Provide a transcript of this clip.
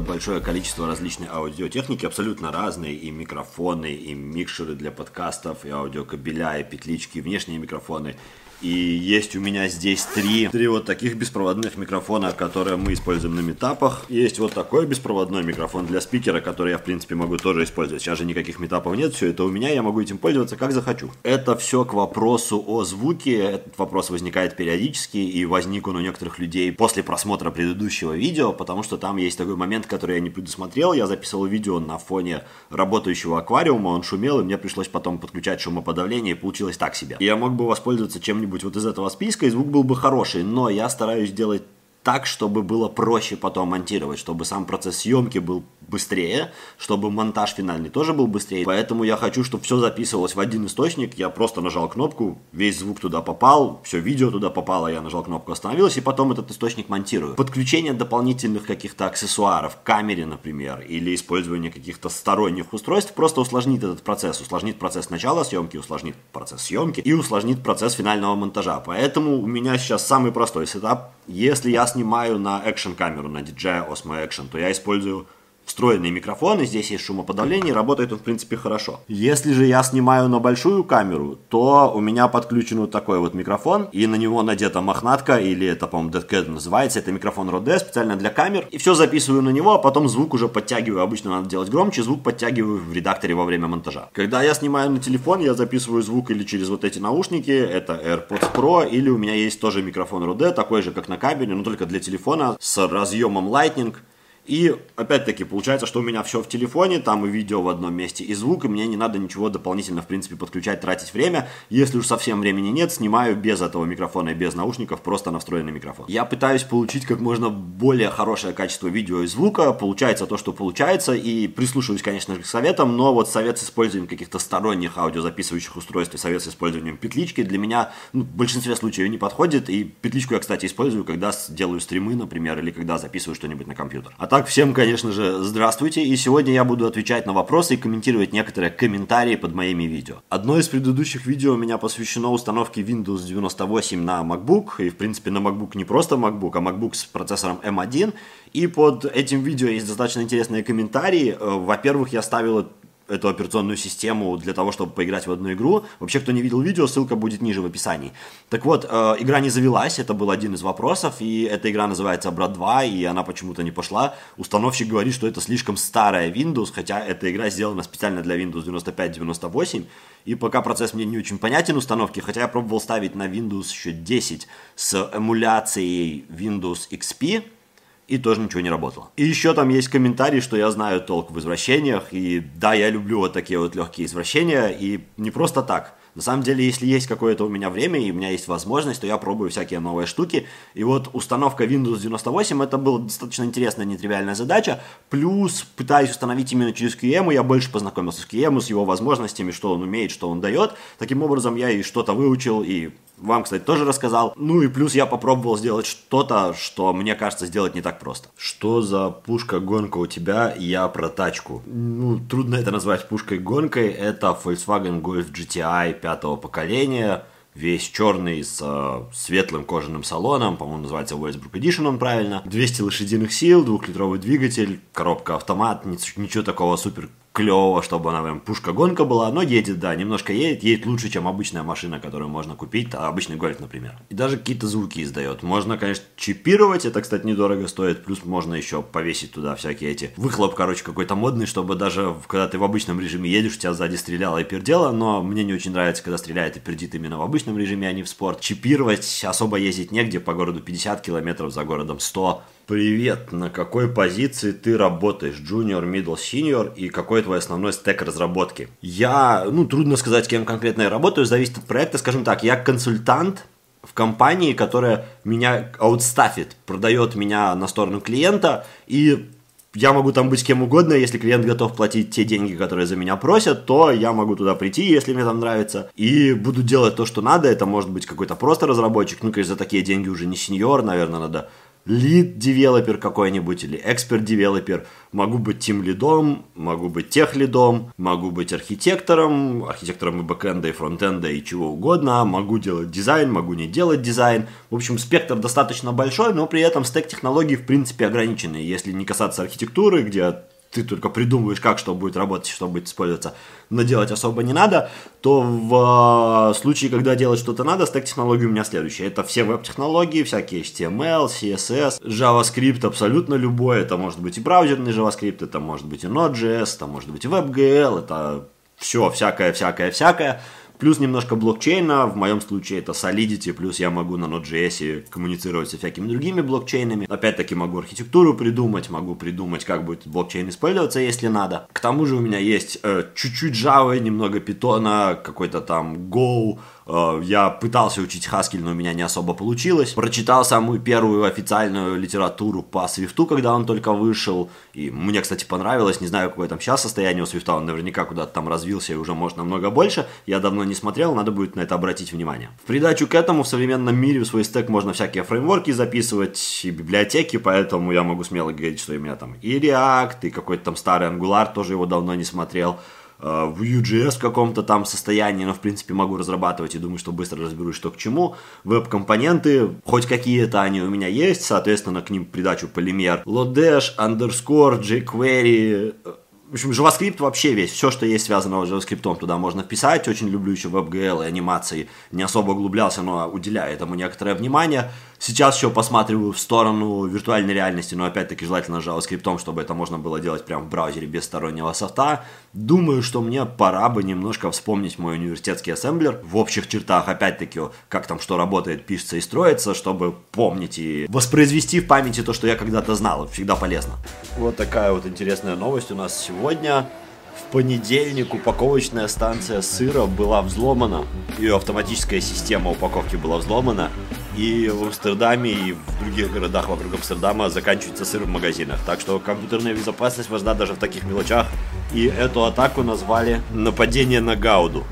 Большое количество различной аудиотехники, абсолютно разные, и микрофоны, и микшеры для подкастов, и аудиокабеля, и петлички, и внешние микрофоны. И есть у меня здесь три вот таких беспроводных микрофона, которые мы используем на митапах. Есть вот такой беспроводной микрофон для спикера, который я, в принципе, могу тоже использовать. Сейчас же никаких митапов нет, все это у меня, я могу этим пользоваться как захочу. Это все к вопросу о звуке. Этот вопрос возникает периодически, и возник он у некоторых людей после просмотра предыдущего видео, потому что там есть такой момент, который я не предусмотрел. Я записывал видео на фоне работающего аквариума, он шумел, и мне пришлось потом подключать шумоподавление, и получилось так себе. Я мог бы воспользоваться чем-нибудь вот из этого списка, и звук был бы хороший, но я стараюсь делать так, чтобы было проще потом монтировать, чтобы сам процесс съемки был быстрее, чтобы монтаж финальный тоже был быстрее. Поэтому я хочу, чтобы все записывалось в один источник. Я просто нажал кнопку, весь звук туда попал, все видео туда попало, я нажал кнопку, остановилось, и потом этот источник монтирую. Подключение дополнительных каких-то аксессуаров к камере, например, или использование каких-то сторонних устройств просто усложнит этот процесс. Усложнит процесс начала съемки, усложнит процесс съемки и усложнит процесс финального монтажа. Поэтому у меня сейчас самый простой сетап. Если я снимаю на экшн-камеру, на DJI Osmo Action, то я использую встроенные микрофоны, здесь есть шумоподавление, работает он в принципе хорошо. Если же я снимаю на большую камеру, то у меня подключен вот такой вот микрофон, и на него надета мохнатка, или это, по-моему, Dead Cat называется, это микрофон Rode, специально для камер, и все записываю на него, а потом звук уже подтягиваю, обычно надо делать громче, звук подтягиваю в редакторе во время монтажа. Когда я снимаю на телефон, я записываю звук или через вот эти наушники, это AirPods Pro, или у меня есть тоже микрофон Rode, такой же, как на кабеле, но только для телефона, с разъемом Lightning. И опять-таки получается, что у меня все в телефоне, там и видео в одном месте, и звук, и мне не надо ничего дополнительно, в принципе, подключать, тратить время. Если уж совсем времени нет, снимаю без этого микрофона и без наушников, просто на встроенный микрофон. Я пытаюсь получить как можно более хорошее качество видео и звука, получается то, что получается, и прислушиваюсь, конечно же, к советам, но вот совет с использованием каких-то сторонних аудиозаписывающих устройств и совет с использованием петлички для меня, в большинстве случаев не подходит, и петличку я, кстати, использую, когда делаю стримы, например, или когда записываю что-нибудь на компьютер. Так, всем, конечно же, здравствуйте, и сегодня я буду отвечать на вопросы и комментировать некоторые комментарии под моими видео. Одно из предыдущих видео у меня посвящено установке Windows 98 на MacBook, и, в принципе, на MacBook не просто MacBook, а MacBook с процессором M1, и под этим видео есть достаточно интересные комментарии. Во-первых, я ставил эту операционную систему для того, чтобы поиграть в одну игру. Вообще, кто не видел видео, ссылка будет ниже в описании. Так вот, игра не завелась, это был один из вопросов, и эта игра называется Abra 2, и она почему-то не пошла. Установщик говорит, что это слишком старая Windows, хотя эта игра сделана специально для Windows 95-98, и пока процесс мне не очень понятен установки, хотя я пробовал ставить на Windows еще 10 с эмуляцией Windows XP, и тоже ничего не работало. И еще там есть комментарий, что я знаю толк в извращениях, и да, я люблю вот такие вот легкие извращения, и не просто так. На самом деле, если есть какое-то у меня время, и у меня есть возможность, то я пробую всякие новые штуки. И вот установка Windows 98, это была достаточно интересная, нетривиальная задача. Плюс, пытаясь установить именно через QEMU, я больше познакомился с QEMU, с его возможностями, что он умеет, что он дает. Таким образом, я и что-то выучил, и вам, кстати, тоже рассказал. Ну и плюс я попробовал сделать что-то, что, мне кажется, сделать не так просто. Что за пушка-гонка у тебя? Я про тачку. Ну, трудно это назвать пушкой-гонкой. Это Volkswagen Golf GTI 5-го поколения, весь черный с светлым кожаным салоном, по-моему, называется Volkswagen Edition он правильно, 200 лошадиных сил, 2-литровый двигатель, коробка автомат, ничего такого супер клевого, чтобы она прям пушка-гонка была, но едет, да, немножко едет лучше, чем обычная машина, которую можно купить, обычный Golf, например. И даже какие-то звуки издает. Можно, конечно, чипировать, это, кстати, недорого стоит, плюс можно еще повесить туда всякие эти выхлоп, короче, какой-то модный, чтобы даже, когда ты в обычном режиме едешь, у тебя сзади стреляло и пердело, но мне не очень нравится, когда стреляет и пердит именно в обычном режиме, а не в спорт. Чипировать особо ездить негде, по городу 50 километров, за городом 100. Привет, на какой позиции ты работаешь? Junior, middle, senior, и какой твой основной стек разработки? Я, трудно сказать, кем конкретно я работаю, зависит от проекта, скажем так, я консультант в компании, которая меня аутстафит, продает меня на сторону клиента, и я могу там быть кем угодно, если клиент готов платить те деньги, которые за меня просят, то я могу туда прийти, если мне там нравится, и буду делать то, что надо. Это может быть какой-то просто разработчик, ну, конечно, за такие деньги уже не сеньор, наверное, надо лид-девелопер какой-нибудь или эксперт-девелопер. Могу быть тим-лидом, могу быть тех-лидом, могу быть архитектором и бэкэнда, и фронтенда, и чего угодно. Могу делать дизайн, могу не делать дизайн. В общем, спектр достаточно большой, но при этом стек технологий в принципе ограниченный. Если не касаться архитектуры, где ты только придумываешь, как что будет работать, что будет использоваться, но делать особо не надо, то в случае, когда делать что-то надо, стек технологий у меня следующий. Это все веб-технологии, всякие HTML, CSS, JavaScript абсолютно любой. Это может быть и браузерный JavaScript, это может быть и Node.js, это может быть и WebGL, это все всякое. Плюс немножко блокчейна, в моем случае это Solidity, плюс я могу на Node.js коммуницировать со всякими другими блокчейнами. Опять-таки могу архитектуру придумать, могу придумать, как будет блокчейн использоваться, если надо. К тому же у меня есть чуть-чуть Java, немного Python, какой-то там Go. Я пытался учить Haskell, но у меня не особо получилось. Прочитал самую первую официальную литературу по Swift, когда он только вышел. И мне, кстати, понравилось. Не знаю, какое там сейчас состояние у Swift. Он наверняка куда-то там развился и уже может намного больше. Я давно не смотрел, надо будет на это обратить внимание. В придачу к этому в современном мире в свой стек можно всякие фреймворки записывать и библиотеки, поэтому я могу смело говорить, что у меня там и React, и какой-то там старый Angular, тоже его давно не смотрел. Vue.js в каком-то там состоянии, но в принципе могу разрабатывать и думаю, что быстро разберусь, что к чему. Веб-компоненты, хоть какие-то они у меня есть, соответственно, к ним придачу Polymer, Lodash, Underscore, jQuery. В общем, JavaScript вообще весь, все, что есть связанного с JavaScript, туда можно вписать. Очень люблю еще WebGL и анимации, не особо углублялся, но уделяю этому некоторое внимание. Сейчас еще посматриваю в сторону виртуальной реальности, но опять-таки желательно с JavaScript, чтобы это можно было делать прямо в браузере без стороннего софта. Думаю, что мне пора бы немножко вспомнить мой университетский ассемблер. В общих чертах, опять-таки, как там что работает, пишется и строится, чтобы помнить и воспроизвести в памяти то, что я когда-то знал. Всегда полезно. Вот такая вот интересная новость у нас сегодня. Сегодня, в понедельник, упаковочная станция сыра была взломана. Ее автоматическая система упаковки была взломана. И в Амстердаме, и в других городах вокруг Амстердама заканчивается сыр в магазинах. Так что компьютерная безопасность важна даже в таких мелочах. И эту атаку назвали «Нападение на Гауду».